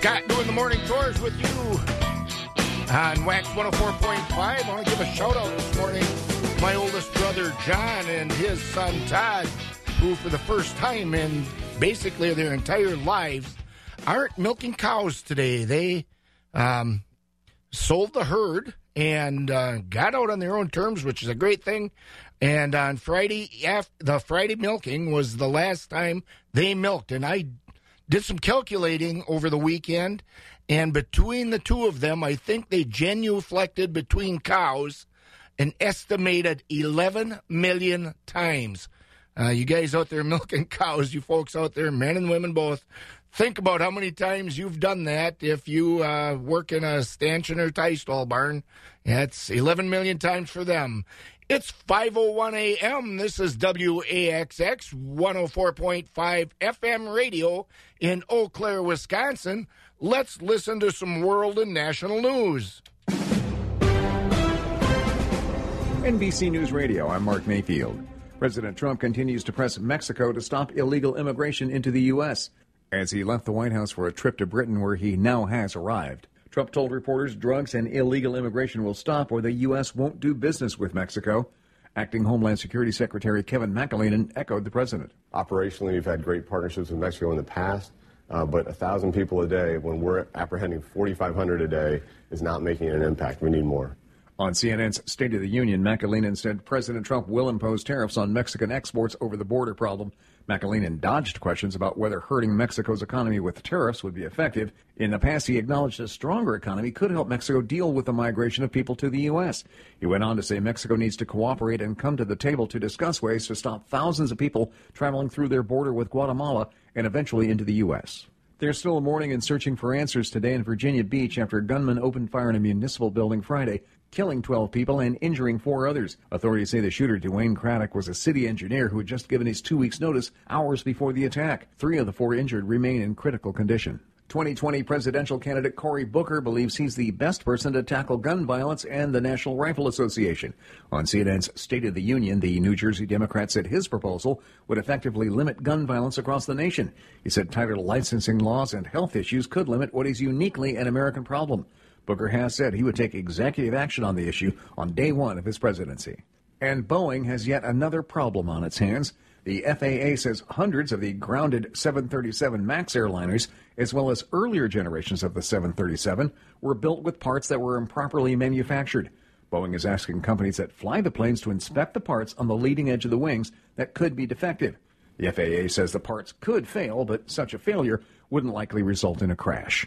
Scott doing the morning chores with you on WAXX 104.5. I want to give a shout out this morning to my oldest brother John and his son Todd, who for the first time in basically their entire lives aren't milking cows today. They sold the herd and got out on their own terms, which is a great thing. And on Friday, after the Friday milking was the last time they milked. And I did some calculating over the weekend, and between the two of them, I think they genuflected between cows an estimated 11 million times. You guys out there milking cows, you folks out there, men and women both, think about how many times you've done that. If you work in a stanchion or tie stall barn, that's 11 million times for them. It's 5:01 a.m. This is WAXX 104.5 FM radio in Eau Claire, Wisconsin. Let's listen to some world and national news. NBC News Radio, I'm Mark Mayfield. President Trump continues to press Mexico to stop illegal immigration into the U.S. as he left the White House for a trip to Britain, where he now has arrived. Trump told reporters drugs and illegal immigration will stop or the U.S. won't do business with Mexico. Acting Homeland Security Secretary Kevin McAleenan echoed the president. Operationally, we've had great partnerships with Mexico in the past, but 1,000 people a day, when we're apprehending 4,500 a day, is not making an impact. We need more. On CNN's State of the Union, McAleenan said President Trump will impose tariffs on Mexican exports over the border problem. McAleenan dodged questions about whether hurting Mexico's economy with tariffs would be effective. In the past, he acknowledged a stronger economy could help Mexico deal with the migration of people to the U.S. He went on to say Mexico needs to cooperate and come to the table to discuss ways to stop thousands of people traveling through their border with Guatemala and eventually into the U.S. They're still mourning and searching for answers today in Virginia Beach after a gunman opened fire in a municipal building Friday, killing 12 people and injuring 4 others. Authorities say the shooter, Dwayne Craddock, was a city engineer who had just given his 2 weeks' notice hours before the attack. 3 of the 4 injured remain in critical condition. 2020 presidential candidate Cory Booker believes he's the best person to tackle gun violence and the National Rifle Association. On CNN's State of the Union, the New Jersey Democrat said his proposal would effectively limit gun violence across the nation. He said tighter licensing laws and health issues could limit what is uniquely an American problem. Booker has said he would take executive action on the issue on day one of his presidency. And Boeing has yet another problem on its hands. The FAA says hundreds of the grounded 737 MAX airliners, as well as earlier generations of the 737, were built with parts that were improperly manufactured. Boeing is asking companies that fly the planes to inspect the parts on the leading edge of the wings that could be defective. The FAA says the parts could fail, but such a failure wouldn't likely result in a crash.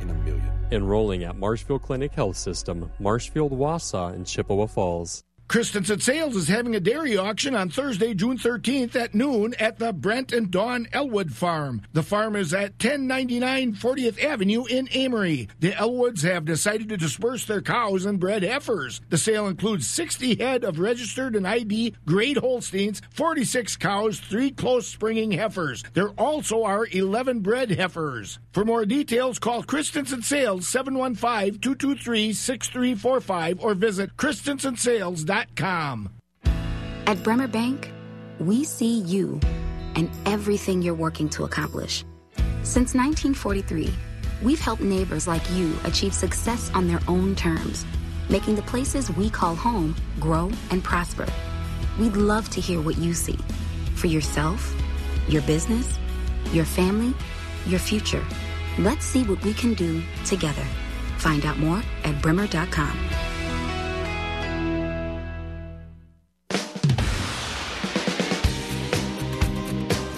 in a million. Enrolling at Marshfield Clinic Health System, Marshfield, Wausau, and Chippewa Falls. Christensen Sales is having a dairy auction on Thursday, June 13th at noon at the Brent and Dawn Elwood Farm. The farm is at 1099 40th Avenue in Amory. The Elwoods have decided to disperse their cows and bred heifers. The sale includes 60 head of registered and ID grade Holsteins, 46 cows, 3 close springing heifers. There also are 11 bred heifers. For more details, call Christensen Sales 715-223-6345 or visit christensensales.com. At Bremer Bank, we see you and everything you're working to accomplish. Since 1943, we've helped neighbors like you achieve success on their own terms, making the places we call home grow and prosper. We'd love to hear what you see for yourself, your business, your family, your future. Let's see what we can do together. Find out more at bremer.com.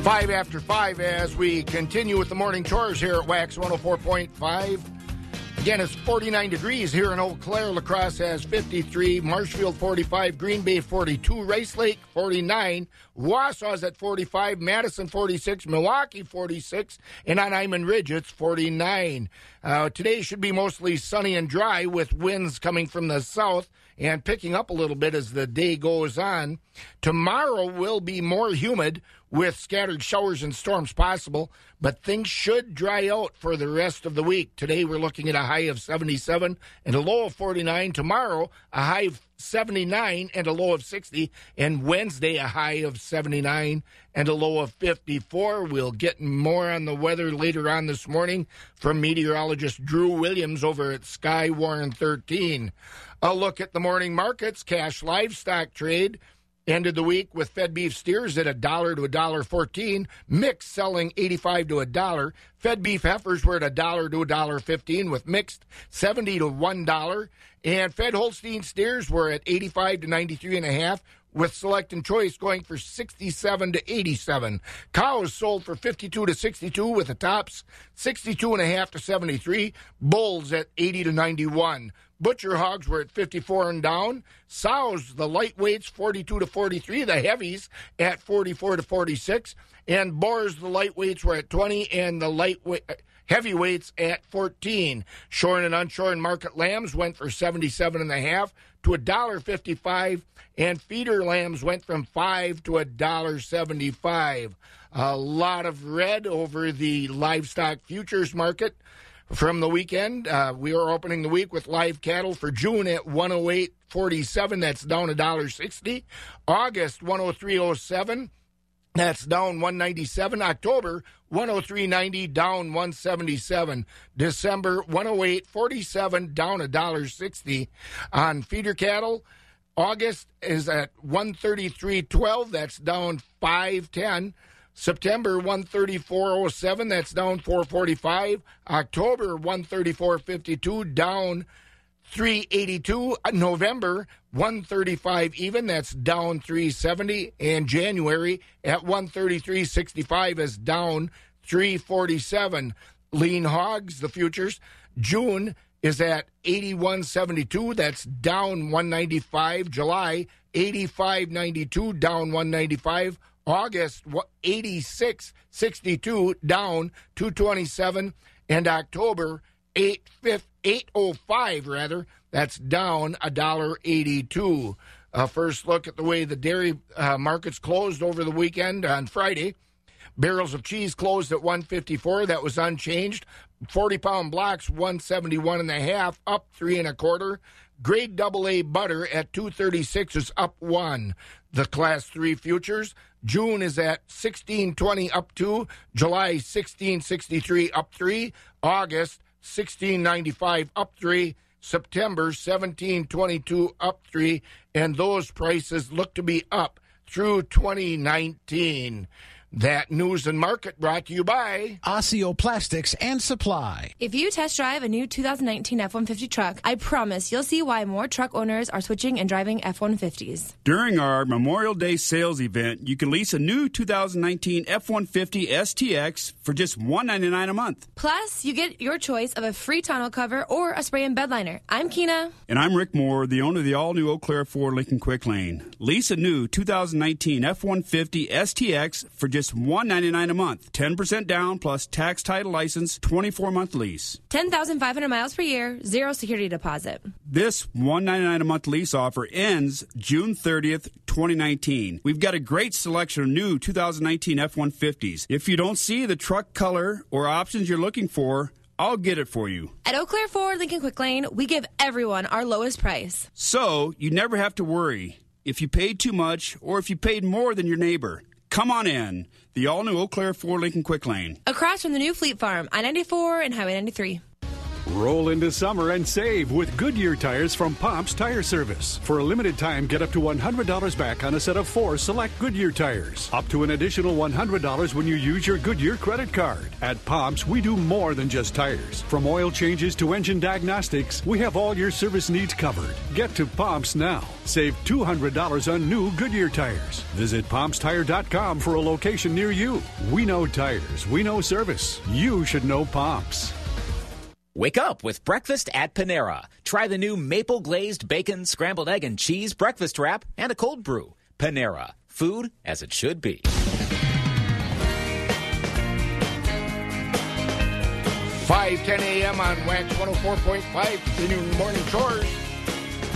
Five after five as we continue with the morning chores here at WAXX 104.5. Again, it's 49 degrees here in Eau Claire. La Crosse has 53, Marshfield 45, Green Bay 42, Rice Lake 49, Wausau's at 45, Madison 46, Milwaukee 46, and on Hyman Ridge it's 49. Today should be mostly sunny and dry with winds coming from the south and picking up a little bit as the day goes on. Tomorrow will be more humid with scattered showers and storms possible, but things should dry out for the rest of the week. Today we're looking at a high of 77 and a low of 49. Tomorrow, a high of 79 and a low of 60. And Wednesday, a high of 79 and a low of 54. We'll get more on the weather later on this morning from meteorologist Drew Williams over at Sky Warren 13. A look at the morning markets, cash livestock trade. Ended the week with fed beef steers at $1 to $1.14, mixed selling 85 to $1. Fed beef heifers were at $1 to $1.15 with mixed 70 to $1. And fed Holstein steers were at 85 to 93.5 with select and choice going for 67 to 87. Cows sold for 52 to 62 with the tops 62.5 to 73. Bulls at 80 to 91. Butcher hogs were at 54 and down. Sows, the lightweights, 42 to 43. The heavies at 44 to 46. And boars, the lightweights, were at 20, and the heavyweights at 14. Shorn and unshorn market lambs went for 77.5 to $1.55, and feeder lambs went from 5 to $1.75. A lot of red over the livestock futures market. From the weekend, we are opening the week with live cattle for June at 108.47. That's down $1.60. August, 103.07. That's down 197. October, 103.90, down 177. December, 108.47, down $1.60. On feeder cattle, August is at 133.12. That's down 5.10. September 134.07, that's down 4.45. October 134.52, down 3.82. November 135 even, that's down 3.70. And January at 133.65 is down 3.47. Lean hogs, the futures, June is at 81.72, that's down 195. July 85.92, down 195. August 86.62, down 227, and October 805 rather, that's down $1.82. First look at the way the dairy markets closed over the weekend on Friday. Barrels of cheese closed at 154. That was unchanged. 40-pound blocks 171.5, up 3.25. Grade AA butter at 236 is up 1. The Class 3 futures, June is at 1620, up 2. July 1663, up 3. August 1695, up 3. September 1722, up 3. And those prices look to be up through 2019. That news and market brought to you by Osseoplastics and Supply. If you test drive a new 2019 F-150 truck, I promise you'll see why more truck owners are switching and driving F-150s. During our Memorial Day sales event, you can lease a new 2019 F-150 STX for just $199 a month. Plus, you get your choice of a free tonneau cover or a spray and bed liner. I'm Kina. And I'm Rick Moore, the owner of the all-new Eau Claire Ford Lincoln Quick Lane. Lease a new 2019 F-150 STX for just $199 a month, 10% down plus tax, title, license, 24-month lease. 10,500 miles per year, zero security deposit. This $199 a month lease offer ends June 30th, 2019. We've got a great selection of new 2019 F-150s. If you don't see the truck color or options you're looking for, I'll get it for you. At Eau Claire Ford Lincoln Quick Lane, we give everyone our lowest price. So you never have to worry if you paid too much or if you paid more than your neighbor. Come on in, the all-new Eau Claire Ford Lincoln Quick Lane. Across from the new Fleet Farm, I-94 and Highway 93. Roll into summer and save with Goodyear tires from Pomp's Tire Service. For a limited time, get up to $100 back on a set of 4 select Goodyear tires. Up to an additional $100 when you use your Goodyear credit card. At Pomp's, we do more than just tires. From oil changes to engine diagnostics, we have all your service needs covered. Get to Pomp's now. Save $200 on new Goodyear tires. Visit PompsTire.com for a location near you. We know tires. We know service. You should know Pomp's. Wake up with breakfast at Panera. Try the new maple glazed bacon, scrambled egg, and cheese breakfast wrap and a cold brew. Panera. Food as it should be. Five 10 a.m. on WAXX 104.5. Continuing morning chores.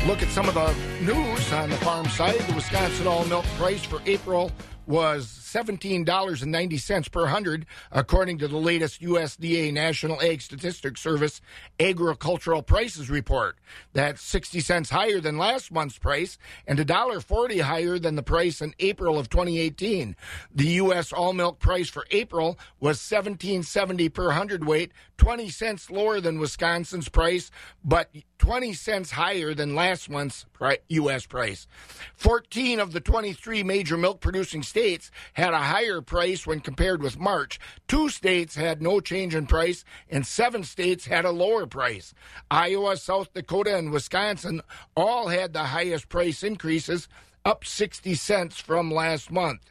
Look at some of the news on the farm side. The Wisconsin all milk price for April was $17.90 per hundred, according to the latest USDA National Ag Statistics Service Agricultural Prices Report. That's 60 cents higher than last month's price and $1.40 higher than the price in April of 2018. The U.S. all-milk price for April was $17.70 per hundredweight, 20 cents lower than Wisconsin's price, but 20 cents higher than last month's U.S. price. 14 of the 23 major milk-producing states had a higher price when compared with March. 2 states had no change in price, and 7 states had a lower price. Iowa, South Dakota, and Wisconsin all had the highest price increases, up 60 cents from last month.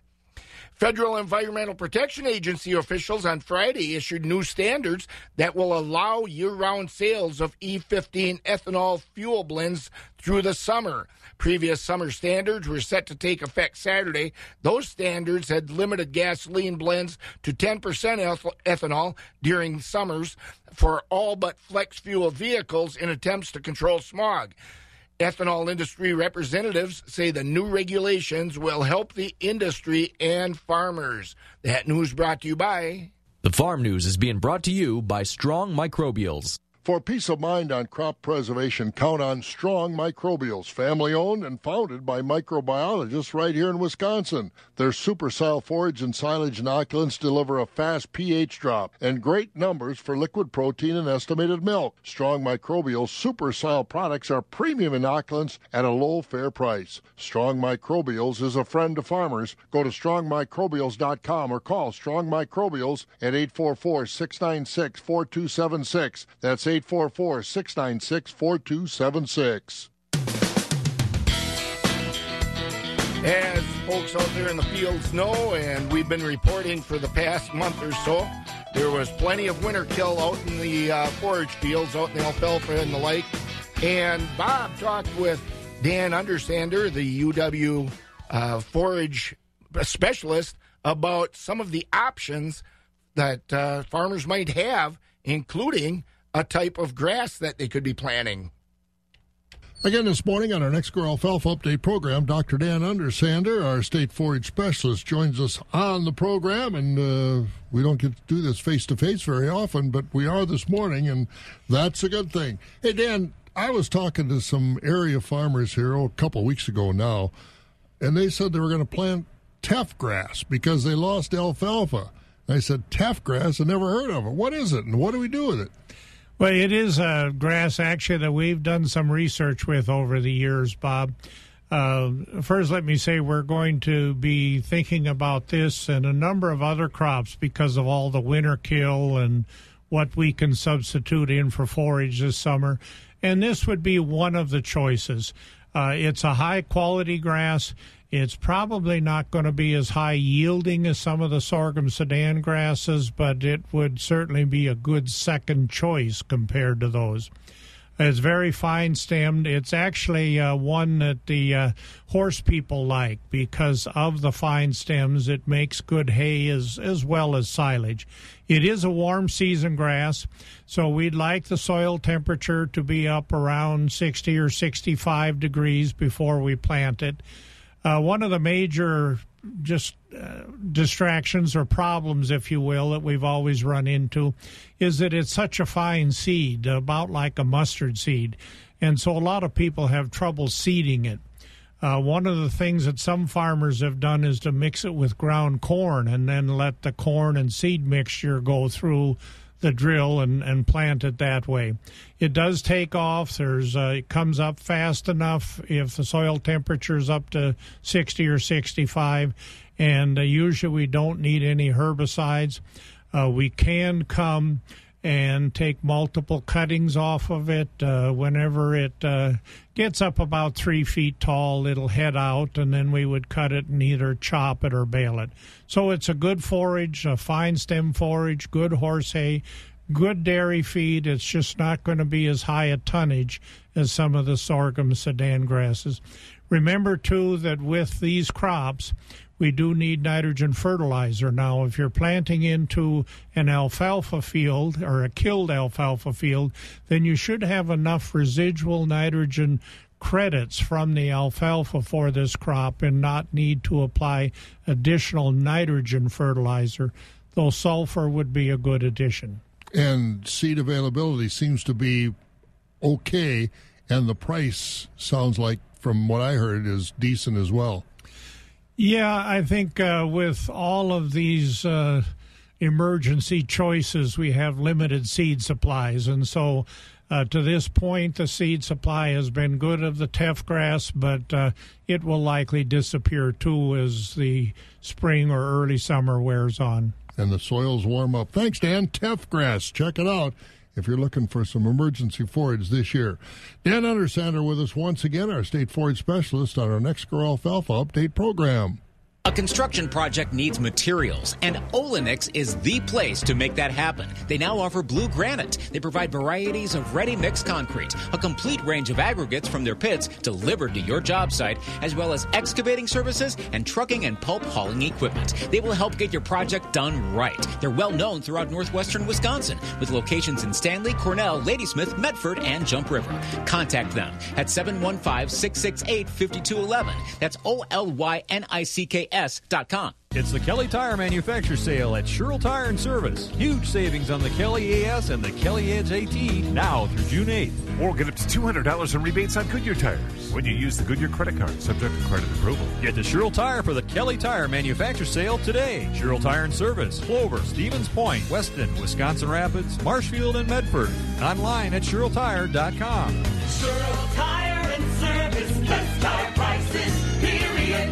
Federal Environmental Protection Agency officials on Friday issued new standards that will allow year-round sales of E15 ethanol fuel blends through the summer. Previous summer standards were set to take effect Saturday. Those standards had limited gasoline blends to 10% ethanol during summers for all but flex fuel vehicles in attempts to control smog. Ethanol industry representatives say the new regulations will help the industry and farmers. That news brought to you by... The Farm News is being brought to you by Strong Microbials. For peace of mind on crop preservation, count on Strong Microbials, family-owned and founded by microbiologists right here in Wisconsin. Their super sile forage and silage inoculants deliver a fast pH drop and great numbers for liquid protein and estimated milk. Strong Microbials super sile products are premium inoculants at a low, fair price. Strong Microbials is a friend to farmers. Go to strongmicrobials.com or call Strong Microbials at 844-696-4276. That's 844-696-4276. As folks out there in the fields know, and we've been reporting for the past month or so, there was plenty of winter kill out in the forage fields, out in the alfalfa and the like. And Bob talked with Dan Undersander, the UW forage specialist, about some of the options that farmers might have, including a type of grass that they could be planting. Again, this morning on our Next Grow Alfalfa Update program, Dr. Dan Undersander, our state forage specialist, joins us on the program. And we don't get to do this face-to-face very often, but we are this morning, and that's a good thing. Hey, Dan, I was talking to some area farmers here a couple of weeks ago now, and they said they were going to plant teff grass because they lost alfalfa. And I said, teff grass? I never heard of it. What is it, and what do we do with it? Well, it is a grass actually that we've done some research with over the years, Bob. First, let me say we're going to be thinking about this and a number of other crops because of all the winter kill and what we can substitute in for forage this summer. And this would be one of the choices. It's a high-quality grass. It's probably not going to be as high-yielding as some of the sorghum Sudan grasses, but it would certainly be a good second choice compared to those. It's very fine-stemmed. It's actually one that the horse people like because of the fine stems. It makes good hay as well as silage. It is a warm season grass, so we'd like the soil temperature to be up around 60 or 65 degrees before we plant it. One of the major distractions or problems, if you will, that we've always run into is that it's such a fine seed, about like a mustard seed. And so a lot of people have trouble seeding it. One of the things that some farmers have done is to mix it with ground corn and then let the corn and seed mixture go through the drill and plant it that way. It does take off. It comes up fast enough if the soil temperature is up to 60 or 65, and usually we don't need any herbicides. We can come and take multiple cuttings off of it. Whenever it gets up about 3 feet tall, it'll head out, and then we would cut it and either chop it or bale it. So it's a good forage, a fine stem forage, good horse hay, good dairy feed. It's just not going to be as high a tonnage as some of the sorghum Sudan grasses. Remember, too, that with these crops, we do need nitrogen fertilizer. Now, if you're planting into an alfalfa field or a killed alfalfa field, then you should have enough residual nitrogen credits from the alfalfa for this crop and not need to apply additional nitrogen fertilizer, though sulfur would be a good addition. And seed availability seems to be okay, and the price sounds like, from what I heard, is decent as well. Yeah, I think with all of these emergency choices, we have limited seed supplies. And so to this point, the seed supply has been good of the teff grass, but it will likely disappear, too, as the spring or early summer wears on. And the soils warm up. Thanks, Dan. Teff grass. Check it out if you're looking for some emergency forage this year. Dan Undersander with us once again, our state forage specialist on our next Grow Alfalfa Update program. A construction project needs materials, and Olynick is the place to make that happen. They now offer blue granite. They provide varieties of ready-mix concrete, a complete range of aggregates from their pits delivered to your job site, as well as excavating services and trucking and pulp hauling equipment. They will help get your project done right. They're well known throughout northwestern Wisconsin, with locations in Stanley, Cornell, Ladysmith, Medford, and Jump River. Contact them at 715-668-5211. That's Olynick.com. It's the Kelly Tire Manufacturer Sale at Sherrill Tire and Service. Huge savings on the Kelly AS and the Kelly Edge AT now through June 8th. Or get up to $200 in rebates on Goodyear tires when you use the Goodyear credit card, subject to credit approval. Get to Sherrill Tire for the Kelly Tire Manufacturer Sale today. Sherrill Tire and Service, Clover, Stevens Point, Weston, Wisconsin Rapids, Marshfield, and Medford. Online at SherrillTire.com. Sherrill Tire and Service, best tire prices, period.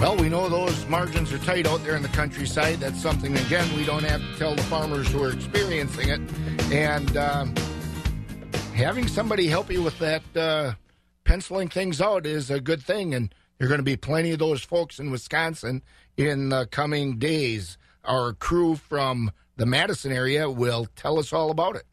Well, we know those margins are tight out there in the countryside. That's something, again, we don't have to tell the farmers who are experiencing it. And having somebody help you with that penciling things out is a good thing. And there are going to be plenty of those folks in Wisconsin in the coming days. Our crew from the Madison area will tell us all about it.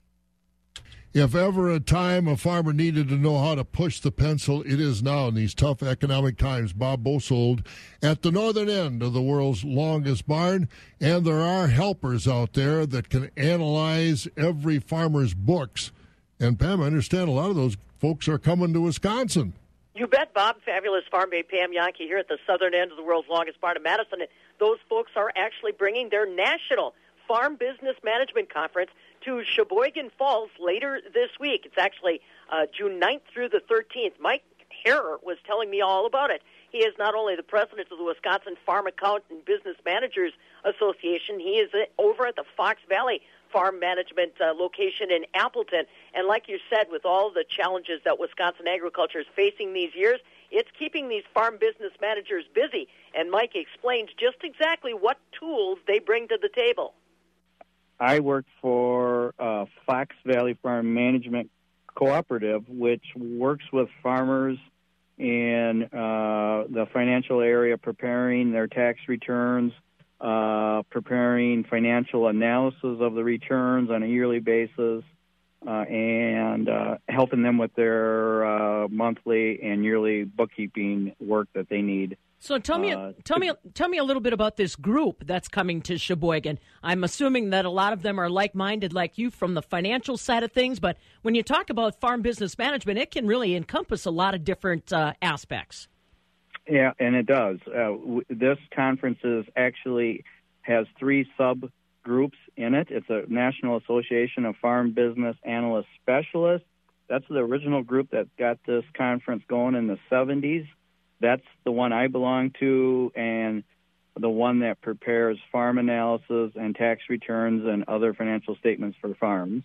If ever a time a farmer needed to know how to push the pencil, it is now in these tough economic times. Bob Bosold at the northern end of the world's longest barn, and there are helpers out there that can analyze every farmer's books. And, Pam, I understand a lot of those folks are coming to Wisconsin. You bet, Bob. Fabulous Farm Babe Pam Yankee here at the southern end of the world's longest barn in Madison. Those folks are actually bringing their national Farm Business Management Conference to Sheboygan Falls later this week. It's actually June 9th through the 13th. Mike Herrer was telling me all about it. He is not only the president of the Wisconsin Farm Account and Business Managers Association, he is over at the Fox Valley Farm Management location in Appleton. And like you said, with all the challenges that Wisconsin agriculture is facing these years, it's keeping these farm business managers busy. And Mike explains just exactly what tools they bring to the table. I work for Fox Valley Farm Management Cooperative, which works with farmers in the financial area, preparing their tax returns, preparing financial analysis of the returns on a yearly basis, and helping them with their monthly and yearly bookkeeping work that they need. So tell me a little bit about this group that's coming to Sheboygan. I'm assuming that a lot of them are like-minded like you from the financial side of things, but when you talk about farm business management, it can really encompass a lot of different aspects. Yeah, and it does. This conference is actually has three subgroups in it. It's a National Association of Farm Business Analyst Specialists. That's the original group that got this conference going in the 70s. That's the one I belong to, and the one that prepares farm analysis and tax returns and other financial statements for farms.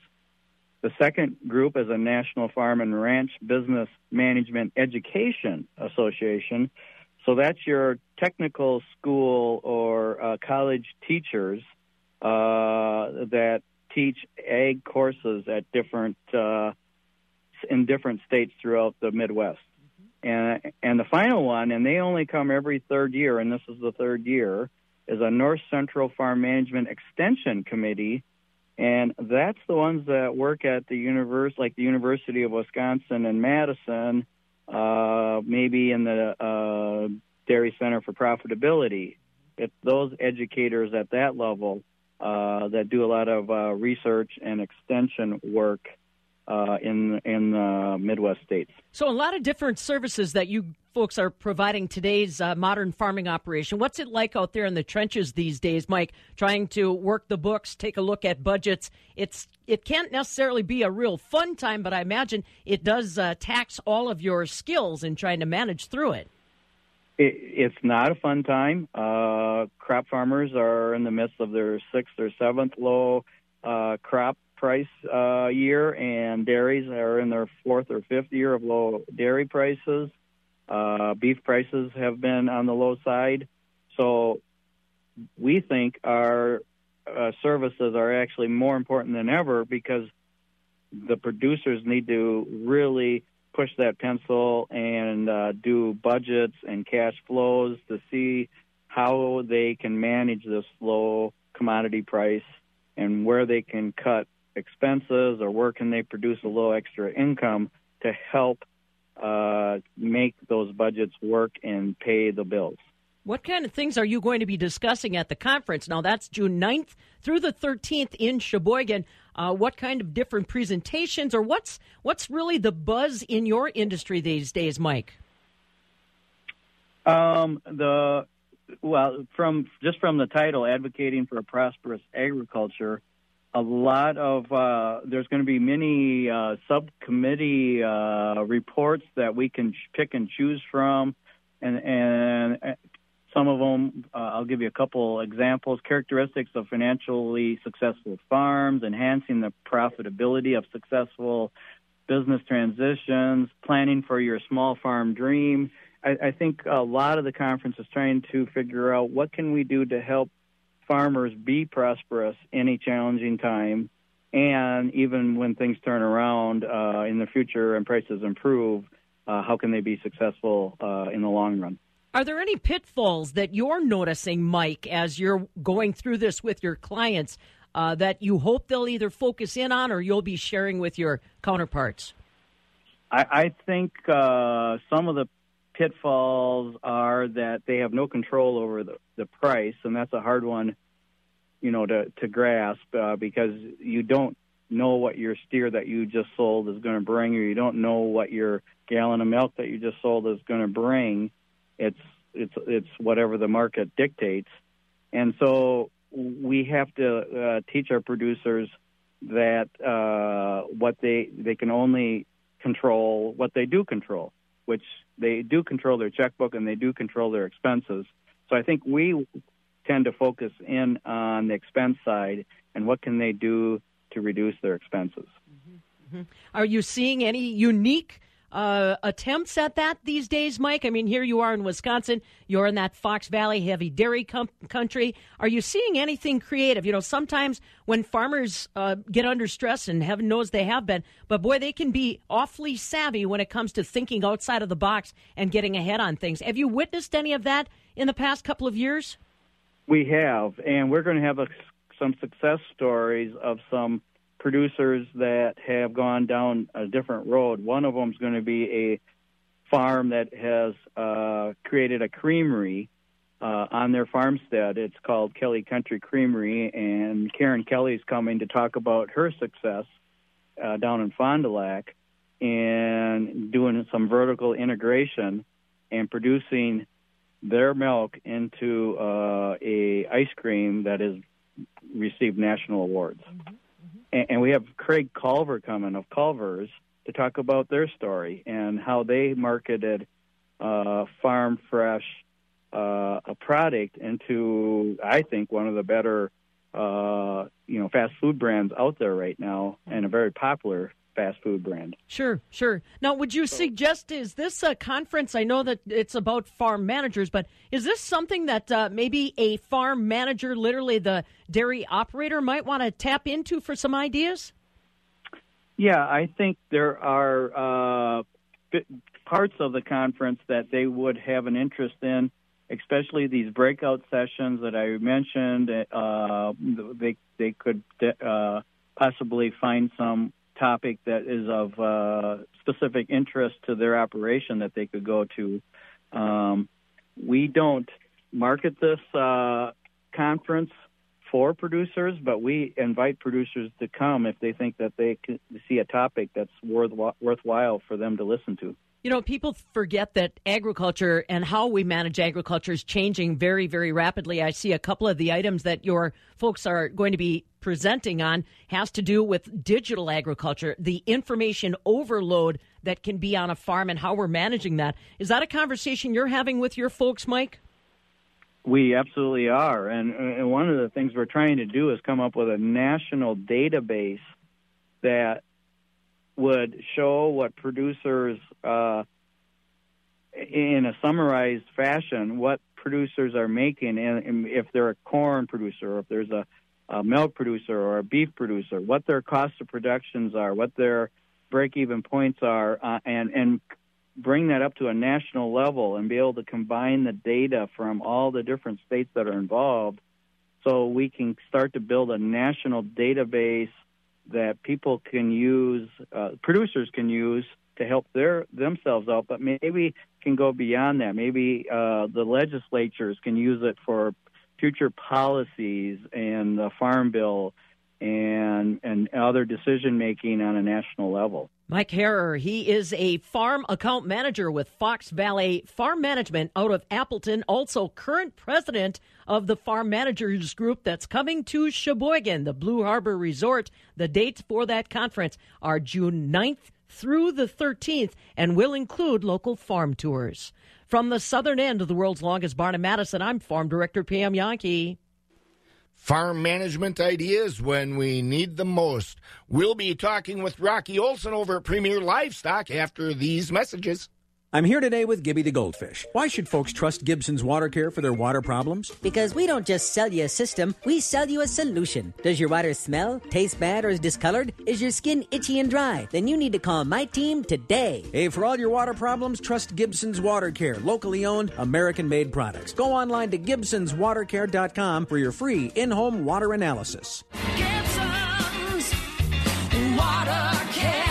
The second group is a National Farm and Ranch Business Management Education Association. So that's your technical school or college teachers that teach ag courses at different in different states throughout the Midwest. And the final one, and they only come every third year, and this is the third year, is a North Central Farm Management Extension Committee, and that's the ones that work at the like the University of Wisconsin and Madison, maybe in the Dairy Center for Profitability. It's those educators at that level that do a lot of research and extension work in the Midwest states. So a lot of different services that you folks are providing today's modern farming operation. What's it like out there in the trenches these days, Mike, trying to work the books, take a look at budgets? It can't necessarily be a real fun time, but I imagine it does tax all of your skills in trying to manage through it. It's not a fun time. Crop farmers are in the midst of their sixth or seventh low crop price year, and dairies are in their fourth or fifth year of low dairy prices. Beef prices have been on the low side. So we think our services are actually more important than ever, because the producers need to really push that pencil and do budgets and cash flows to see how they can manage this low commodity price and where they can cut expenses, or where can they produce a little extra income to help make those budgets work and pay the bills. What kind of things are you going to be discussing at the conference? Now, that's June 9th through the 13th in Sheboygan. What kind of different presentations, or what's really the buzz in your industry these days, Mike? From the title, Advocating for a Prosperous Agriculture, a lot of there's going to be many subcommittee reports that we can pick and choose from, and some of them I'll give you a couple examples: characteristics of financially successful farms, enhancing the profitability of successful business transitions, planning for your small farm dream. I think a lot of the conference is trying to figure out what can we do to help farmers be prosperous in a challenging time, and even when things turn around in the future and prices improve, how can they be successful in the long run? Are there any pitfalls that you're noticing, Mike, as you're going through this with your clients that you hope they'll either focus in on or you'll be sharing with your counterparts? I think some of the pitfalls are that they have no control over the price, and that's a hard one, to grasp because you don't know what your steer that you just sold is going to bring, or you don't know what your gallon of milk that you just sold is going to bring. It's whatever the market dictates, and so we have to teach our producers that what they can only control what they do control, which they do control their checkbook and they do control their expenses. So I think we tend to focus in on the expense side and what can they do to reduce their expenses. Mm-hmm. Mm-hmm. Are you seeing any unique attempts at that these days, Mike? I mean, here you are in Wisconsin. You're in that Fox Valley heavy dairy country. Are you seeing anything creative? Sometimes when farmers get under stress, and heaven knows they have been, but boy, they can be awfully savvy when it comes to thinking outside of the box and getting ahead on things. Have you witnessed any of that in the past couple of years? We have, and we're going to have some success stories of some producers that have gone down a different road. One of them is going to be a farm that has created a creamery on their farmstead. It's called Kelly Country Creamery, and Karen Kelly's coming to talk about her success down in Fond du Lac and doing some vertical integration and producing their milk into a ice cream that has received national awards. Mm-hmm. And we have Craig Culver coming of Culver's to talk about their story and how they marketed farm fresh a product into, I think, one of the better fast food brands out there right now, and a very popular fast food brand. Sure, sure. Now, would you suggest, is this a conference, I know that it's about farm managers, but is this something that maybe a farm manager, literally the dairy operator, might want to tap into for some ideas? Yeah, I think there are parts of the conference that they would have an interest in, especially these breakout sessions that I mentioned. They could possibly find some topic that is of specific interest to their operation that they could go to. We don't market this conference for producers, but we invite producers to come if they think that they see a topic that's worthwhile for them to listen to. You know, people forget that agriculture and how we manage agriculture is changing very, very rapidly. I see a couple of the items that your folks are going to be presenting on has to do with digital agriculture, the information overload that can be on a farm and how we're managing that. Is that a conversation you're having with your folks, Mike? We absolutely are. And one of the things we're trying to do is come up with a national database that would show what producers, in a summarized fashion, what producers are making, and if they're a corn producer, or if there's a milk producer or a beef producer, what their cost of productions are, what their break-even points are, and bring that up to a national level and be able to combine the data from all the different states that are involved so we can start to build a national database that people can use, producers can use to help themselves out, but maybe can go beyond that. Maybe the legislatures can use it for future policies and the Farm Bill and other decision-making on a national level. Mike Herrer, he is a farm account manager with Fox Valley Farm Management out of Appleton, also current president of the Farm Managers Group that's coming to Sheboygan, the Blue Harbor Resort. The dates for that conference are June 9th through the 13th and will include local farm tours. From the southern end of the world's longest barn in Madison, I'm Farm Director Pam Yonke. Farm management ideas when we need them most. We'll be talking with Rocky Olson over at Premier Livestock after these messages. I'm here today with Gibby the Goldfish. Why should folks trust Gibson's Water Care for their water problems? Because we don't just sell you a system, we sell you a solution. Does your water smell, taste bad, or is discolored? Is your skin itchy and dry? Then you need to call my team today. Hey, for all your water problems, trust Gibson's Water Care. Locally owned, American-made products. Go online to GibsonsWaterCare.com for your free in-home water analysis. Gibson's Water Care.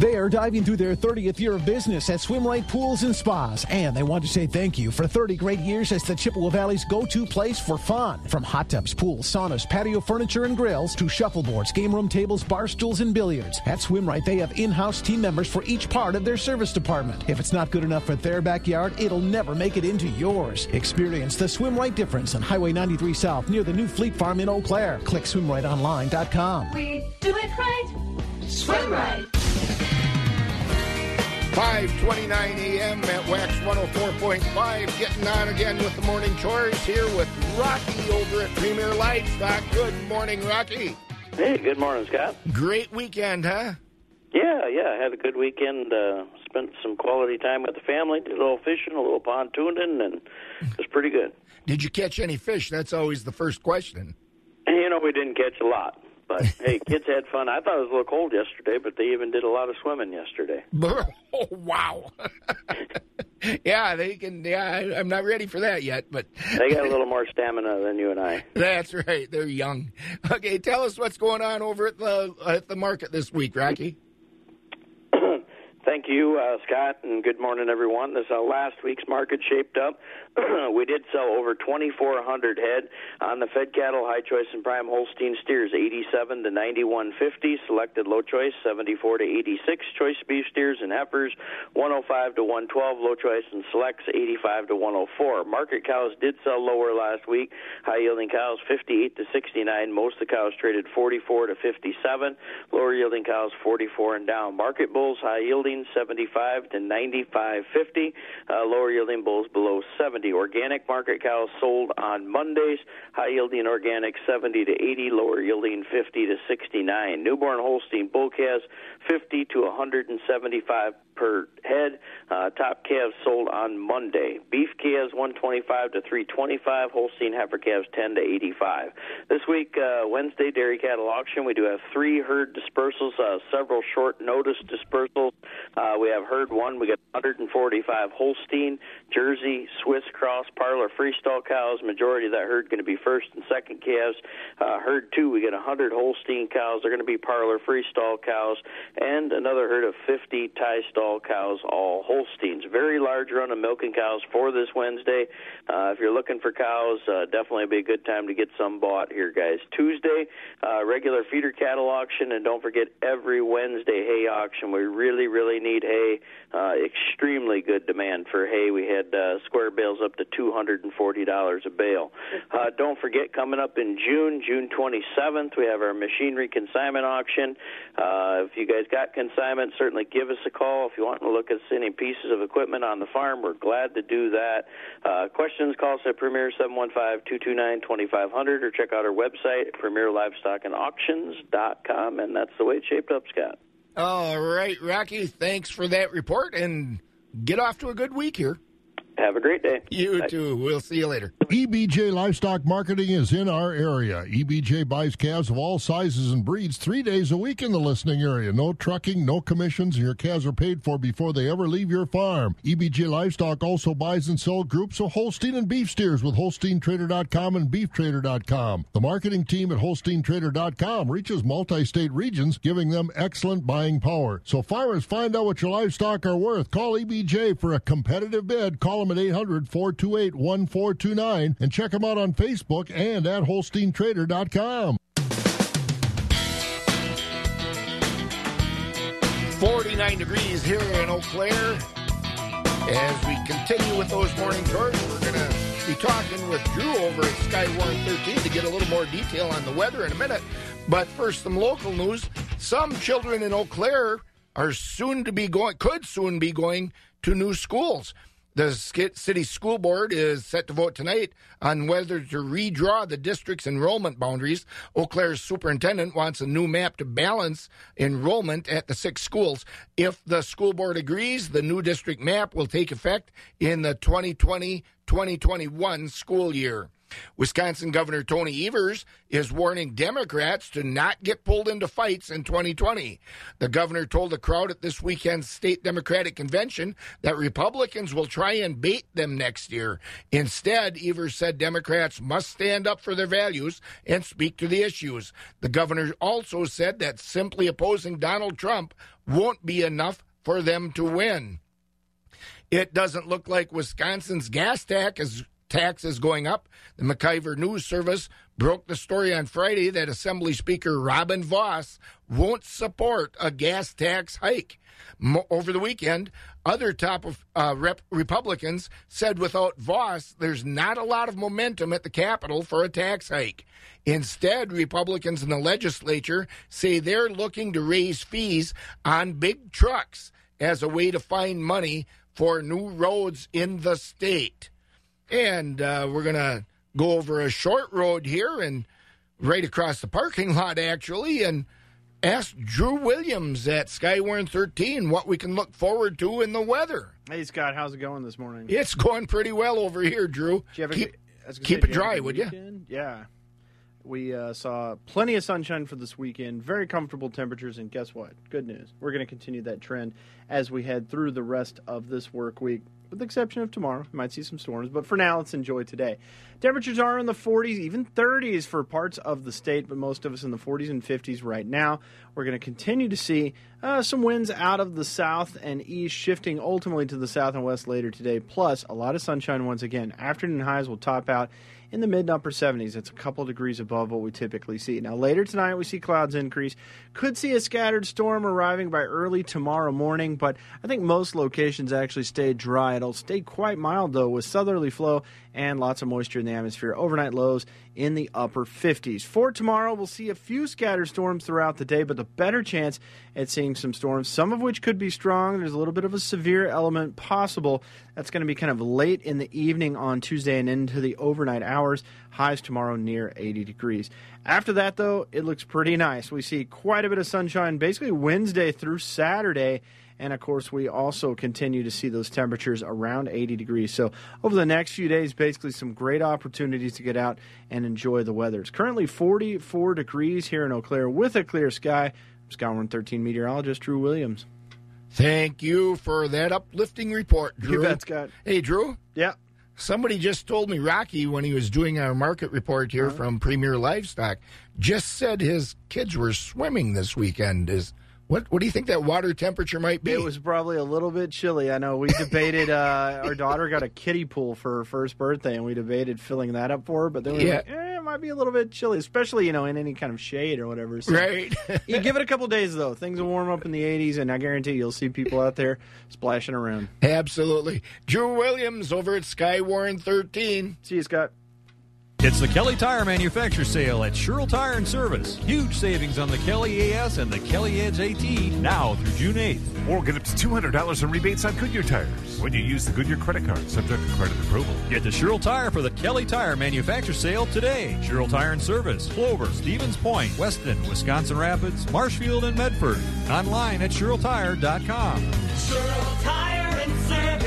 They are diving through their 30th year of business at Swim Lake Pools and Spas, and they want to say thank you for 30 great years as the Chippewa Valley's go-to place for fun. From hot tubs, pools, saunas, patio furniture and grills, to shuffleboards, game room tables, bar stools, and billiards. At SwimRite, they have in-house team members for each part of their service department. If it's not good enough for their backyard, it'll never make it into yours. Experience the SwimRite difference on Highway 93 South near the new Fleet Farm in Eau Claire. Click SwimRiteOnline.com. We do it right. Swim Right. 5:29 a.m. at WAXX 104.5. Getting on again with the morning chores here with Rocky over at Premier Livestock. Good morning, Rocky. Hey, good morning, Scott. Great weekend, huh? Yeah. I had a good weekend. Spent some quality time with the family. Did a little fishing, a little pontooning, and it was pretty good. Did you catch any fish? That's always the first question. We didn't catch a lot. But, hey, kids had fun. I thought it was a little cold yesterday, but they even did a lot of swimming yesterday. Oh, wow. Yeah, they can. Yeah, I'm not ready for that yet. But they got a little more stamina than you and I. That's right. They're young. Okay, tell us what's going on over at the market this week, Rocky. Thank you, Scott, and good morning, everyone. This is how last week's market shaped up. We did sell over 2,400 head on the fed cattle, high choice and prime Holstein steers, 87 to 91.50, selected low choice, 74 to 86, choice beef steers and heifers, 105 to 112, low choice and selects, 85 to 104. Market cows did sell lower last week, high-yielding cows, 58 to 69. Most of the cows traded 44 to 57, lower-yielding cows, 44 and down. Market bulls, high-yielding 75 to 95.50, lower yielding bulls below 70. Organic market cows sold on Mondays, high yielding organic 70 to 80, lower yielding 50 to 69. Newborn Holstein bull calves 50 to 175 per head. Top calves sold on Monday. Beef calves 125 to 325, Holstein heifer calves 10 to 85. This week, Wednesday dairy cattle auction, we do have three herd dispersals, several short notice dispersals. We have herd one. We got 145 Holstein, Jersey, Swiss Cross, Parlor, Freestall cows. Majority of that herd going to be first and second calves. Herd two, we got 100 Holstein cows. They're going to be Parlor, Freestall cows, and another herd of 50 tie-stall cows, all Holsteins. Very large run of milking cows for this Wednesday. If you're looking for cows, definitely be a good time to get some bought here, guys. Tuesday, regular feeder cattle auction, and don't forget every Wednesday hay auction. We really need hay. Extremely good demand for hay. We had square bales up to $240 a bale. Don't forget, coming up in June 27th, we have our machinery consignment auction. If you guys got consignment, certainly give us a call. If you want to look at any pieces of equipment on the farm, we're glad to do that. Questions, call us at Premier 715-229-2500 or check out our website at premierlivestockandauctions.com, and that's the way it shaped up, Scott. All right, Rocky, thanks for that report, and get off to a good week here. Have a great day. You too. We'll see you later. EBJ Livestock Marketing is in our area. EBJ buys calves of all sizes and breeds 3 days a week in the listening area. No trucking, no commissions, and your calves are paid for before they ever leave your farm. EBJ Livestock also buys and sells groups of Holstein and beef steers with HolsteinTrader.com and BeefTrader.com. The marketing team at HolsteinTrader.com reaches multi-state regions, giving them excellent buying power. So farmers, find out what your livestock are worth. Call EBJ for a competitive bid. Call them at 800-428-1429 and check them out on Facebook and at HolsteinTrader.com. 49 degrees here in Eau Claire. As we continue with those morning tours, we're going to be talking with Drew over at Sky 113 to get a little more detail on the weather in a minute. But first, some local news. Some children in Eau Claire are could soon be going to new schools. The city school board is set to vote tonight on whether to redraw the district's enrollment boundaries. Eau Claire's superintendent wants a new map to balance enrollment at the 6 schools. If the school board agrees, the new district map will take effect in the 2020-2021 school year. Wisconsin Governor Tony Evers is warning Democrats to not get pulled into fights in 2020. The governor told the crowd at this weekend's state Democratic convention that Republicans will try and bait them next year. Instead, Evers said Democrats must stand up for their values and speak to the issues. The governor also said that simply opposing Donald Trump won't be enough for them to win. It doesn't look like Wisconsin's gas tax is going up. The McIver News Service broke the story on Friday that Assembly Speaker Robin Voss won't support a gas tax hike. Over the weekend, other top Republicans said without Voss, there's not a lot of momentum at the Capitol for a tax hike. Instead, Republicans in the legislature say they're looking to raise fees on big trucks as a way to find money for new roads in the state. And we're going to go over a short road here and right across the parking lot, actually, and ask Drew Williams at Sky 113 what we can look forward to in the weather. Hey, Scott, how's it going this morning? It's going pretty well over here, Drew. Keep it dry, would you? Yeah. We saw plenty of sunshine for this weekend, very comfortable temperatures, and guess what? Good news. We're going to continue that trend as we head through the rest of this work week. with the exception of tomorrow. We might see some storms, but for now, let's enjoy today. Temperatures are in the 40s, even 30s for parts of the state, but most of us in the 40s and 50s right now. We're going to continue to see some winds out of the south and east, shifting ultimately to the south and west later today, plus a lot of sunshine once again. Afternoon highs will top out in the mid and upper 70s. It's a couple degrees above what we typically see. Now, later tonight, we see clouds increase. Could see a scattered storm arriving by early tomorrow morning, but I think most locations actually stay dry. It'll stay quite mild, though, with southerly flow and lots of moisture in the atmosphere. Overnight lows in the upper 50s. For tomorrow, we'll see a few scattered storms throughout the day, but the better chance at seeing some storms, some of which could be strong. There's a little bit of a severe element possible. That's going to be kind of late in the evening on Tuesday and into the overnight hours. Highs tomorrow near 80 degrees. After that, though, it looks pretty nice. We see quite a bit of sunshine basically Wednesday through Saturday. And, of course, we also continue to see those temperatures around 80 degrees. So over the next few days, basically some great opportunities to get out and enjoy the weather. It's currently 44 degrees here in Eau Claire with a clear sky. I'm Sky 113 meteorologist Drew Williams. Thank you for that uplifting report, Drew. You bet, Scott. Hey, Drew. Yeah. Somebody just told me Rocky, when he was doing our market report here from Premier Livestock, just said his kids were swimming this weekend. What do you think that water temperature might be? It was probably a little bit chilly. I know we debated, our daughter got a kiddie pool for her first birthday, and we debated filling that up for her. But then we were like, it might be a little bit chilly, especially, you know, in any kind of shade or whatever. So right. You give it a couple days, though. Things will warm up in the 80s, and I guarantee you'll see people out there splashing around. Absolutely. Drew Williams over at Sky 113. See you, Scott. It's the Kelly Tire Manufacturer Sale at Sherrill Tire and Service. Huge savings on the Kelly AS and the Kelly Edge AT now through June 8th. Or get up to $200 in rebates on Goodyear tires when you use the Goodyear credit card, subject to credit approval. Get to Sherrill Tire for the Kelly Tire Manufacturer Sale today. Sherrill Tire and Service, Clover, Stevens Point, Weston, Wisconsin Rapids, Marshfield, and Medford. Online at SherrillTire.com. Sherrill Tire and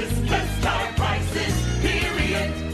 Service, best tire prices, period.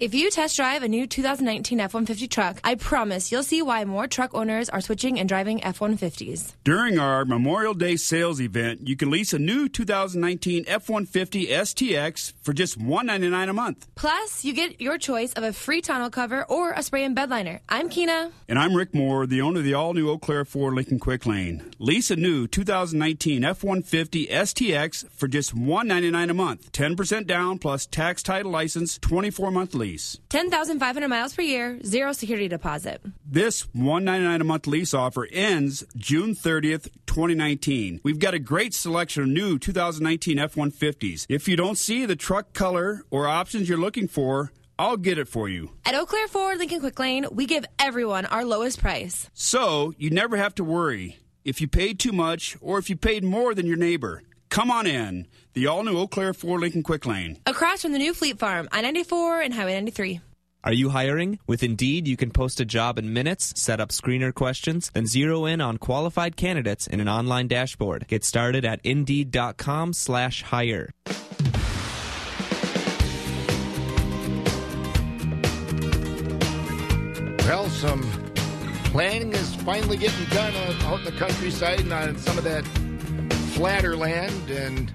If you test drive a new 2019 F-150 truck, I promise you'll see why more truck owners are switching and driving F-150s. During our Memorial Day sales event, you can lease a new 2019 F-150 STX for just $199 a month. Plus, you get your choice of a free tonneau cover or a spray and bed liner. I'm Kina. And I'm Rick Moore, the owner of the all-new Eau Claire Ford Lincoln Quick Lane. Lease a new 2019 F-150 STX for just $199 a month. 10% down plus tax, title, license, 24-month lease. 10,500 miles per year, zero security deposit. This $199 a month lease offer ends June 30th, 2019. We've got a great selection of new 2019 F-150s. If you don't see the truck color or options you're looking for, I'll get it for you. At Eau Claire Ford Lincoln Quick Lane, we give everyone our lowest price. So you never have to worry if you paid too much or if you paid more than your neighbor. Come on in, the all-new Eau Claire Ford Lincoln Quick Lane. Across from the new Fleet Farm, I-94 and Highway 93. Are you hiring? With Indeed, you can post a job in minutes, set up screener questions, then zero in on qualified candidates in an online dashboard. Get started at Indeed.com/hire. Well, some planning is finally getting done out in the countryside and on some of that flatter land, and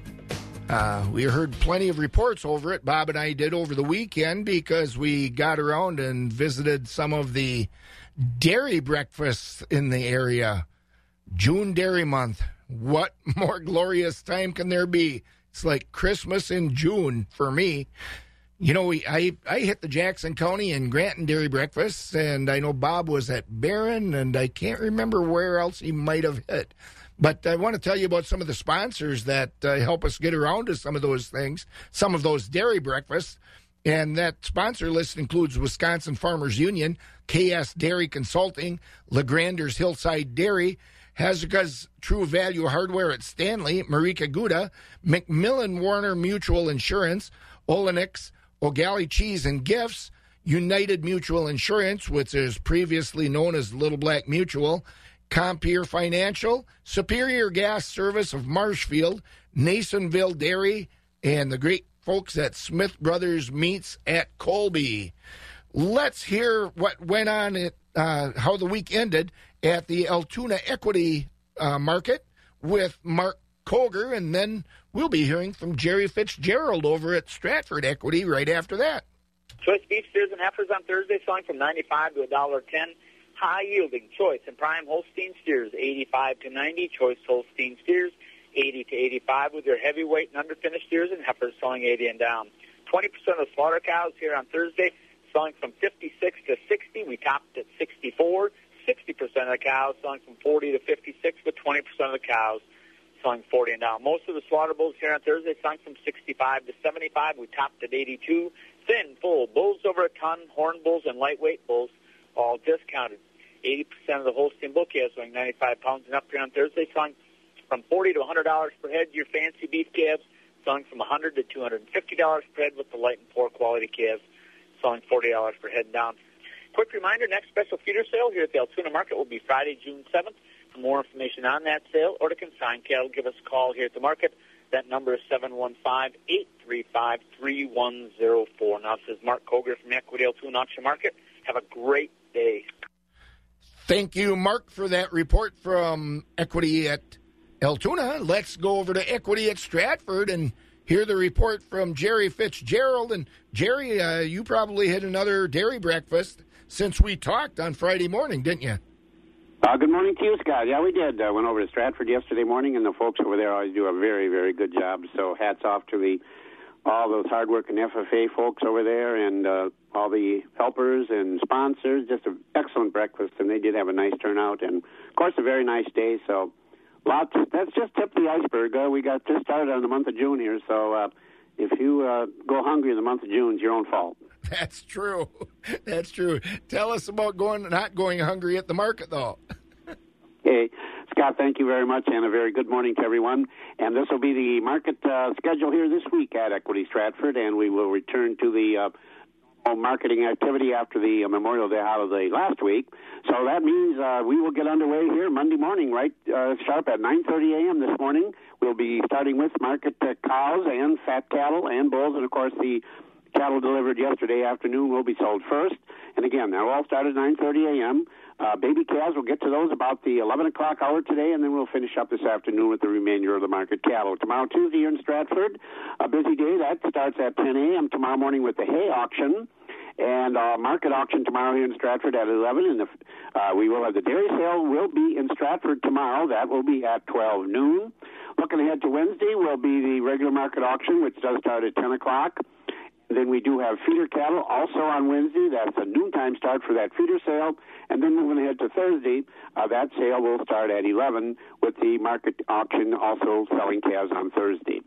we heard plenty of reports over it. Bob and I did over the weekend because we got around and visited some of the dairy breakfasts in the area. June Dairy Month. What more glorious time can there be? It's like Christmas in June for me. You know, I hit the Jackson County and Granton dairy breakfasts, and I know Bob was at Barron, and I can't remember where else he might have hit. But I want to tell you about some of the sponsors that help us get around to some of those things, some of those dairy breakfasts. And that sponsor list includes Wisconsin Farmers Union, KS Dairy Consulting, LeGrander's Hillside Dairy, Hazuka's True Value Hardware at Stanley, Marika Gouda, McMillan Warner Mutual Insurance, Olynick's, O'Galley Cheese and Gifts, United Mutual Insurance, which is previously known as Little Black Mutual, Compeer Financial, Superior Gas Service of Marshfield, Nasonville Dairy, and the great folks at Smith Brothers Meats at Colby. Let's hear what went on, how the week ended at the Altoona Equity Market with Mark Koger, and then we'll be hearing from Jerry Fitzgerald over at Stratford Equity right after that. Choice beef steers and heifers on Thursday selling from $95 to $1.10. High-yielding choice and prime Holstein steers, 85 to 90. Choice Holstein steers, 80 to 85, with your heavyweight and underfinished steers and heifers selling 80 and down. 20% of slaughter cows here on Thursday selling from 56 to 60. We topped at 64. 60% of the cows selling from 40 to 56, with 20% of the cows selling 40 and down. Most of the slaughter bulls here on Thursday selling from 65 to 75. We topped at 82. Thin, full, bulls over a ton, horn bulls, and lightweight bulls, all discounted. 80% of the Holstein bull calves weighing 95 pounds and up here on Thursday selling from $40 to $100 per head. Your fancy beef calves selling from $100 to $250 per head, with the light and poor quality calves selling $40 per head and down. Quick reminder, next special feeder sale here at the Altoona Market will be Friday, June 7th. For more information on that sale or to consign cattle, give us a call here at the market. That number is 715-835-3104. Now, this is Mark Koger from Equity Altoona Auction Market. Have a great day. Thank you, Mark, for that report from Equity at Altoona. Let's go over to Equity at Stratford and hear the report from Jerry Fitzgerald. And, Jerry, you probably had another dairy breakfast since we talked on Friday morning, didn't you? Good morning to you, Scott. Yeah, we did. I went over to Stratford yesterday morning, and the folks over there always do a very, very good job. So hats off to all those hardworking FFA folks over there, and all the helpers and sponsors. Just an excellent breakfast, and they did have a nice turnout. And, of course, a very nice day. So that's just tipped the iceberg. We got just started on the month of June here, so if you go hungry in the month of June, it's your own fault. That's true. That's true. Tell us about not going hungry at the market, though. Hey, Scott, thank you very much, and a very good morning to everyone. And this will be the market schedule here this week at Equity Stratford, and we will return to the marketing activity after the Memorial Day holiday last week. So that means we will get underway here Monday morning, right sharp at 9:30 a.m. this morning. We'll be starting with market cows and fat cattle and bulls, and, of course, the cattle delivered yesterday afternoon will be sold first. And, again, they'll all start at 9:30 a.m. Baby calves, we'll get to those about the 11 o'clock hour today, and then we'll finish up this afternoon with the remainder of the market cattle. Tomorrow, Tuesday, here in Stratford, a busy day. That starts at 10 a.m. tomorrow morning with the hay auction. And market auction tomorrow here in Stratford at 11. And we will have the dairy sale will be in Stratford tomorrow. That will be at 12 noon. Looking ahead to Wednesday will be the regular market auction, which does start at 10 o'clock. Then we do have feeder cattle also on Wednesday. That's a noontime start for that feeder sale. And then moving ahead to Thursday, that sale will start at 11 with the market auction also selling calves on Thursday.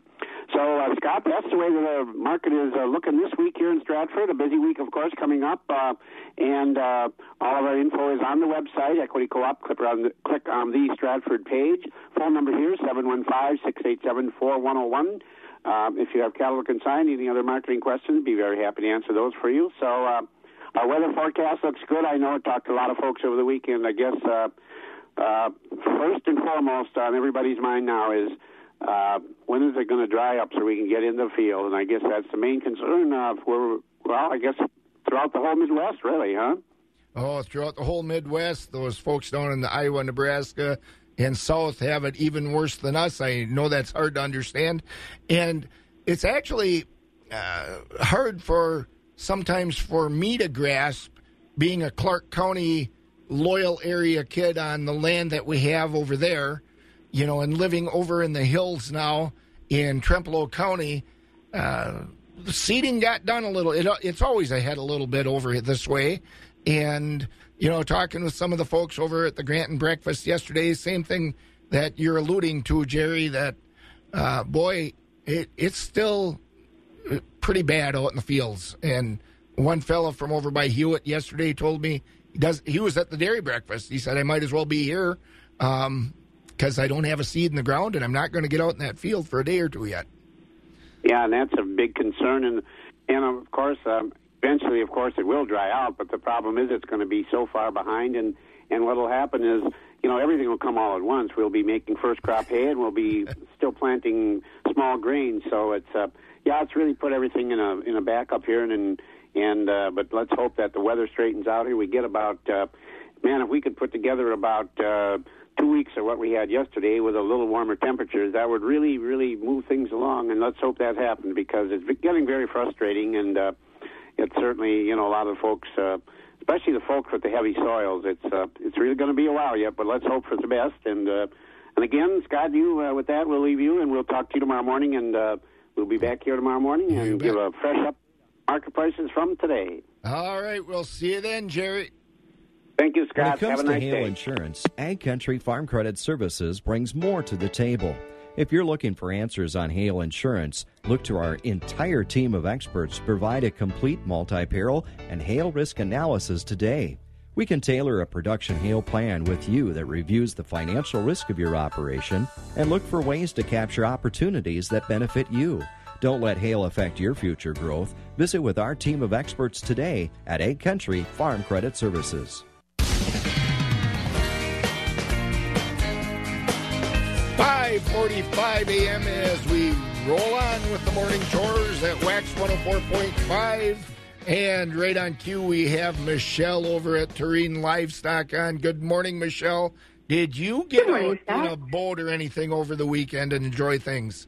So, Scott, that's the way the market is looking this week here in Stratford. A busy week, of course, coming up. And all of our info is on the website, Equity Co-op. Click on the Stratford page. Phone number here, 715-687-4101. If you have cattle to consign, any other marketing questions, be very happy to answer those for you. So our weather forecast looks good. I know I talked to a lot of folks over the weekend. I guess first and foremost on everybody's mind now is when is it going to dry up so we can get in the field? And I guess that's the main concern throughout the whole Midwest, really, huh? Oh, throughout the whole Midwest, those folks down in the Iowa, Nebraska, and South have it even worse than us. I know that's hard to understand. And it's actually hard for me to grasp, being a Clark County loyal area kid on the land that we have over there, you know, and living over in the hills now in Trempealeau County. The seeding got done a little. It's always ahead a little bit over this way. And, you know, talking with some of the folks over at the Grant and Breakfast yesterday, same thing that you're alluding to, Jerry, that, it's still pretty bad out in the fields. And one fellow from over by Hewitt yesterday told me, he was at the dairy breakfast. He said, I might as well be here because I don't have a seed in the ground and I'm not going to get out in that field for a day or two yet. Yeah, and that's a big concern. And of course, eventually, of course, it will dry out, but the problem is it's going to be so far behind, and what will happen is, you know, everything will come all at once. We'll be making first crop hay, and we'll be still planting small grains, so it's really put everything in a backup here, and but let's hope that the weather straightens out here. We get about, if we could put together about 2 weeks of what we had yesterday with a little warmer temperatures, that would really, really move things along. And let's hope that happens, because it's getting very frustrating. And it's certainly, you know, a lot of folks, especially the folks with the heavy soils, it's really going to be a while yet, but let's hope for the best. And again, Scott, you with that, we'll leave you, and we'll talk to you tomorrow morning. And we'll be back here tomorrow morning and give a fresh up market prices from today. All right. We'll see you then, Jerry. Thank you, Scott. Have a nice day. When it comes to hail insurance, Ag Country Farm Credit Services brings more to the table. If you're looking for answers on hail insurance, look to our entire team of experts to provide a complete multi-peril and hail risk analysis today. We can tailor a production hail plan with you that reviews the financial risk of your operation and look for ways to capture opportunities that benefit you. Don't let hail affect your future growth. Visit with our team of experts today at Ag Country Farm Credit Services. .45 a.m. as we roll on with the morning chores at WAXX 104.5. And right on cue, we have Michelle over at Terrene Livestock on. Good morning, Michelle. Did you get out in a boat or anything over the weekend and enjoy things?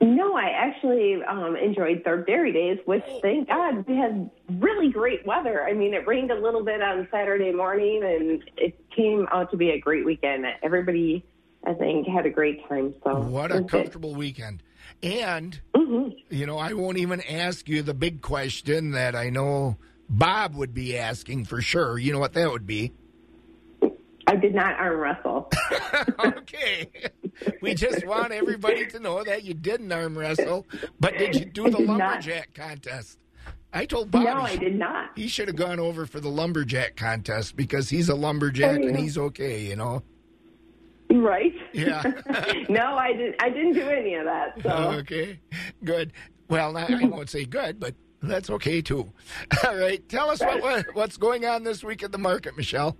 No, I actually enjoyed Third Dairy Days, which, thank God, we had really great weather. I mean, it rained a little bit on Saturday morning, and it came out to be a great weekend. Everybody, I think, had a great time. So what a comfortable weekend. And, you know, I won't even ask you the big question that I know Bob would be asking for sure. You know what that would be? I did not arm wrestle. Okay. We just want everybody to know that you didn't arm wrestle. But did you do the lumberjack contest? I told Bob. No, I did not. He should have gone over for the lumberjack contest, because he's a lumberjack and he's okay, you know. Right. Yeah. No, I didn't do any of that. So. Okay. Good. Well, I won't say good, but that's okay too. All right. Tell us what's going on this week at the market, Michelle.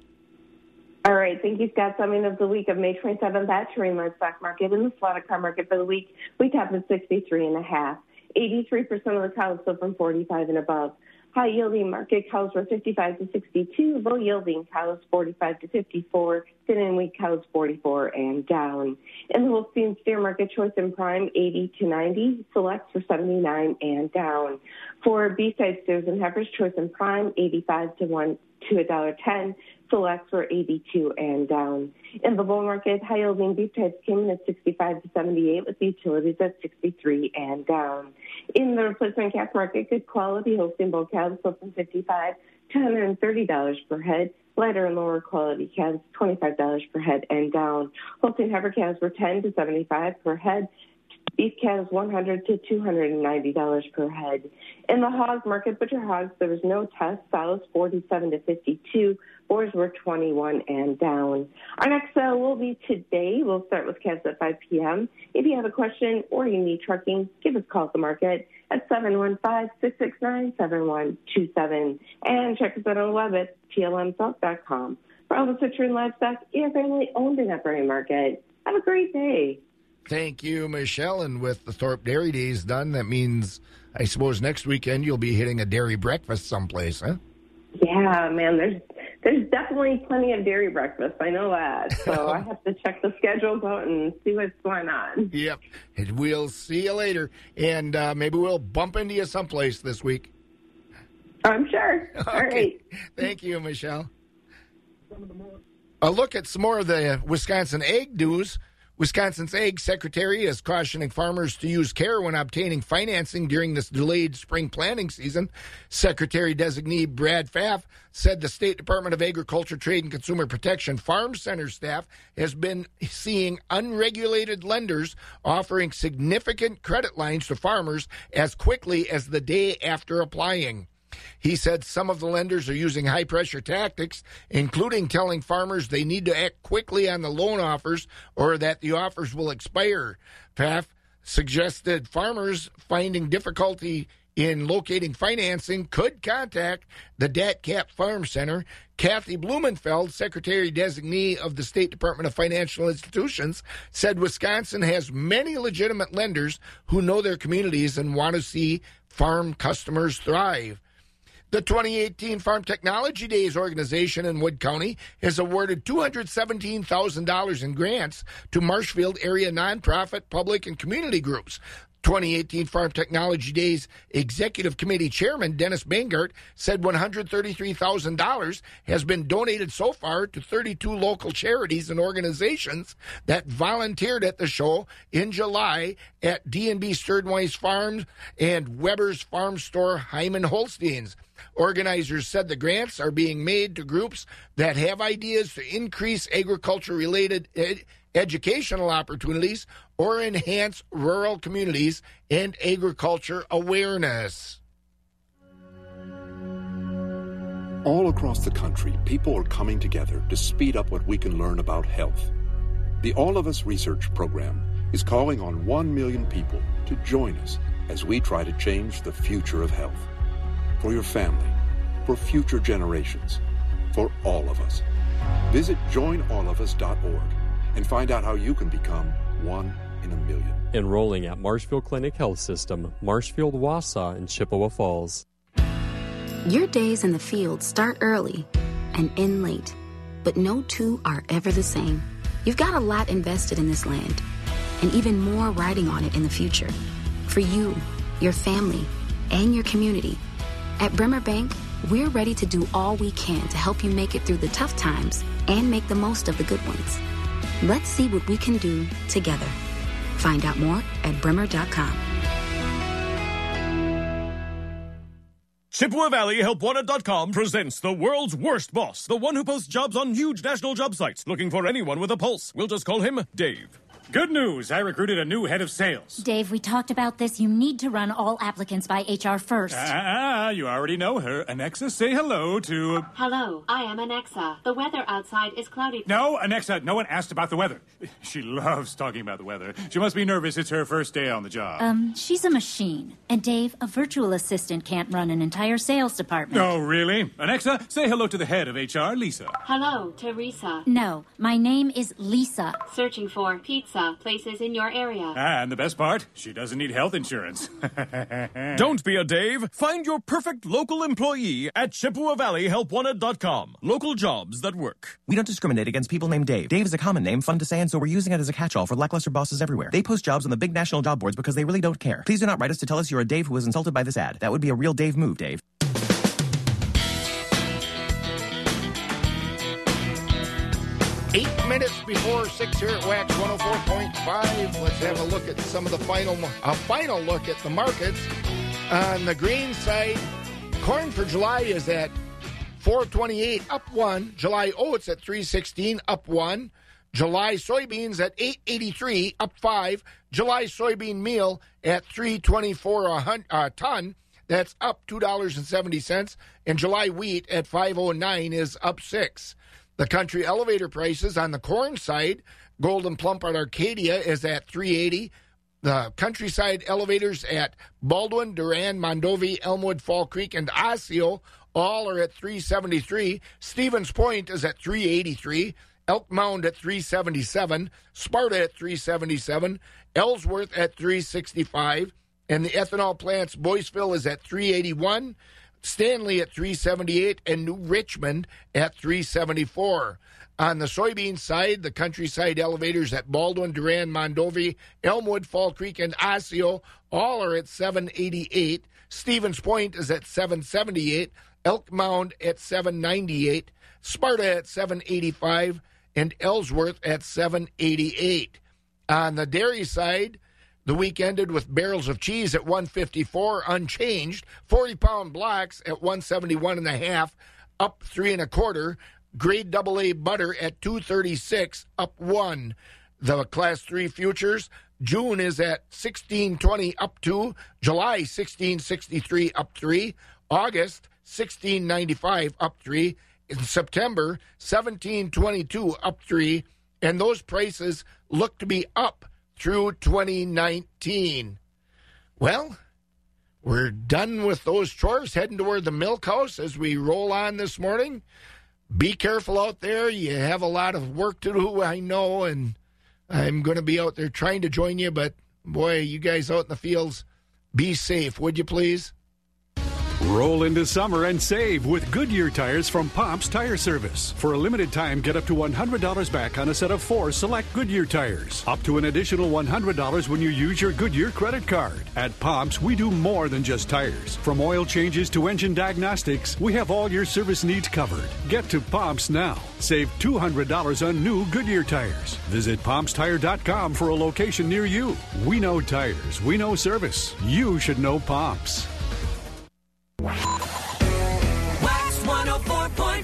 All right. Thank you, Scott. Summing of the week of May 27th at Terrene Livestock Market in the slaughter car market for the week, we capped at 63.5. 83% of the cows sold from 45 and above. High yielding market cows were 55 to 62, low yielding cows 45 to 54, thin and weak cows 44 and down. In the Holstein steer market, choice and prime 80 to 90, selects for 79 and down. For B-side steers and heifers, choice and prime 85 to 1 to $1.10, selects were 82 and down. In the bull market, high yielding beef types came in at 65 to 78, with utilities at 63 and down. In the replacement calf market, good quality Holstein bull calves sold from $55 to $130 per head. Lighter and lower quality calves, $25 per head and down. Holstein heifer calves were 10 to 75 per head. Beef calves, $100 to $290 per head. In the hog market, butcher hogs, there was no test. Sows, 47 to 52. Boars were 21 and down. Our next sale will be today. We'll start with calves at 5 p.m. If you have a question or you need trucking, give us a call at the market at 715-669-7127. And check us out on the web at tlmsouth.com. For all the Citroen livestock, and family owned and operated market. Have a great day. Thank you, Michelle. And with the Thorpe Dairy Days done, that means, I suppose, next weekend you'll be hitting a dairy breakfast someplace, huh? Yeah, man, there's definitely plenty of dairy breakfast. I know that. So I have to check the schedules out and see what's going on. Yep. And we'll see you later. And maybe we'll bump into you someplace this week. I'm sure. Okay. All right. Thank you, Michelle. A look at some more of the Wisconsin egg news. Wisconsin's Ag Secretary is cautioning farmers to use care when obtaining financing during this delayed spring planting season. Secretary-designee Brad Pfaff said the State Department of Agriculture, Trade, and Consumer Protection Farm Center staff has been seeing unregulated lenders offering significant credit lines to farmers as quickly as the day after applying. He said some of the lenders are using high-pressure tactics, including telling farmers they need to act quickly on the loan offers or that the offers will expire. Pfaff suggested farmers finding difficulty in locating financing could contact the DATCAP Farm Center. Kathy Blumenfeld, Secretary-designee of the State Department of Financial Institutions, said Wisconsin has many legitimate lenders who know their communities and want to see farm customers thrive. The 2018 Farm Technology Days organization in Wood County has awarded $217,000 in grants to Marshfield area nonprofit, public, and community groups. 2018 Farm Technology Days Executive Committee Chairman Dennis Bangert said $133,000 has been donated so far to 32 local charities and organizations that volunteered at the show in July at D&B Sturdwise Farms and Weber's Farm Store Hyman Holsteins. Organizers said the grants are being made to groups that have ideas to increase agriculture-related educational opportunities or enhance rural communities and agriculture awareness. All across the country, people are coming together to speed up what we can learn about health. The All of Us Research Program is calling on 1 million people to join us as we try to change the future of health. For your family, for future generations, for all of us. Visit joinallofus.org and find out how you can become one in a million. Enrolling at Marshfield Clinic Health System, Marshfield, Wausau, and Chippewa Falls. Your days in the field start early and end late, but no two are ever the same. You've got a lot invested in this land, and even more riding on it in the future. For you, your family, and your community. At Bremer Bank, we're ready to do all we can to help you make it through the tough times and make the most of the good ones. Let's see what we can do together. Find out more at bremer.com. Chippewa Valley HelpWanted.com presents the world's worst boss, the one who posts jobs on huge national job sites looking for anyone with a pulse. We'll just call him Dave. Good news, I recruited a new head of sales. Dave, we talked about this. You need to run all applicants by HR first. You already know her. Alexa, say hello to... Hello, I am Alexa. The weather outside is cloudy. No, Alexa, no one asked about the weather. She loves talking about the weather. She must be nervous. It's her first day on the job. She's a machine. And Dave, a virtual assistant can't run an entire sales department. Oh, really? Alexa, say hello to the head of HR, Lisa. Hello, Teresa. No, my name is Lisa. Searching for pizza places in your area. And the best part, she doesn't need health insurance. Don't be a Dave. Find your perfect local employee at Chippewa Valley HelpWanted.com. Local jobs that work. We don't discriminate against people named Dave. Dave is a common name, fun to say, and so we're using it as a catch-all for lackluster bosses everywhere. They post jobs on the big national job boards because they really don't care. Please do not write us to tell us you're a Dave who was insulted by this ad. That would be a real Dave move, Dave. Minutes before 6 here at WAXX 104.5. Let's have a look at some of the final look at the markets. On the grain side, corn for July is at $4.28, up one. July oats at $3.16, up one. July soybeans at $8.83, up five. July soybean meal at $3.24 a ton. That's up $2.70. And July wheat at $5.09 is up 6. The country elevator prices on the corn side, Golden Plump at Arcadia is at $3.80. The countryside elevators at Baldwin, Duran, Mondovi, Elmwood, Fall Creek, and Osseo all are at $3.73. Stevens Point is at $3.83. Elk Mound at $3.77. Sparta at $3.77. Ellsworth at $3.65. And the ethanol plant's Boyceville is at $3.81. Stanley at $3.78 and New Richmond at $3.74. On the soybean side, the countryside elevators at Baldwin, Duran, Mondovi, Elmwood, Fall Creek, and Osseo all are at $7.88. Stevens Point is at $7.78. Elk Mound at $7.98. Sparta at $7.85 and Ellsworth at $7.88. On the dairy side, the week ended with barrels of cheese at $154, unchanged. 40-pound blocks at $171.5, up $3.25. Grade AA butter at $236, up $1. The Class 3 futures, June is at $16.20, up $2. July, $16.63, up $3. August, $16.95, up $3. In September, $17.22, up $3. And those prices look to be up through 2019. Well, we're done with those chores, heading toward the milk house as we roll on this morning. Be careful out there. You have a lot of work to do, I know, and I'm going to be out there trying to join you, but boy, you guys out in the fields, be safe, would you please? Roll into summer and save with Goodyear tires from Pomp's Tire Service. For a limited time, get up to $100 back on a set of 4 select Goodyear tires. Up to an additional $100 when you use your Goodyear credit card. At Pomp's, we do more than just tires. From oil changes to engine diagnostics, we have all your service needs covered. Get to Pomp's now. Save $200 on new Goodyear tires. Visit PompsTire.com for a location near you. We know tires. We know service. You should know Pomp's. WAXX 104.1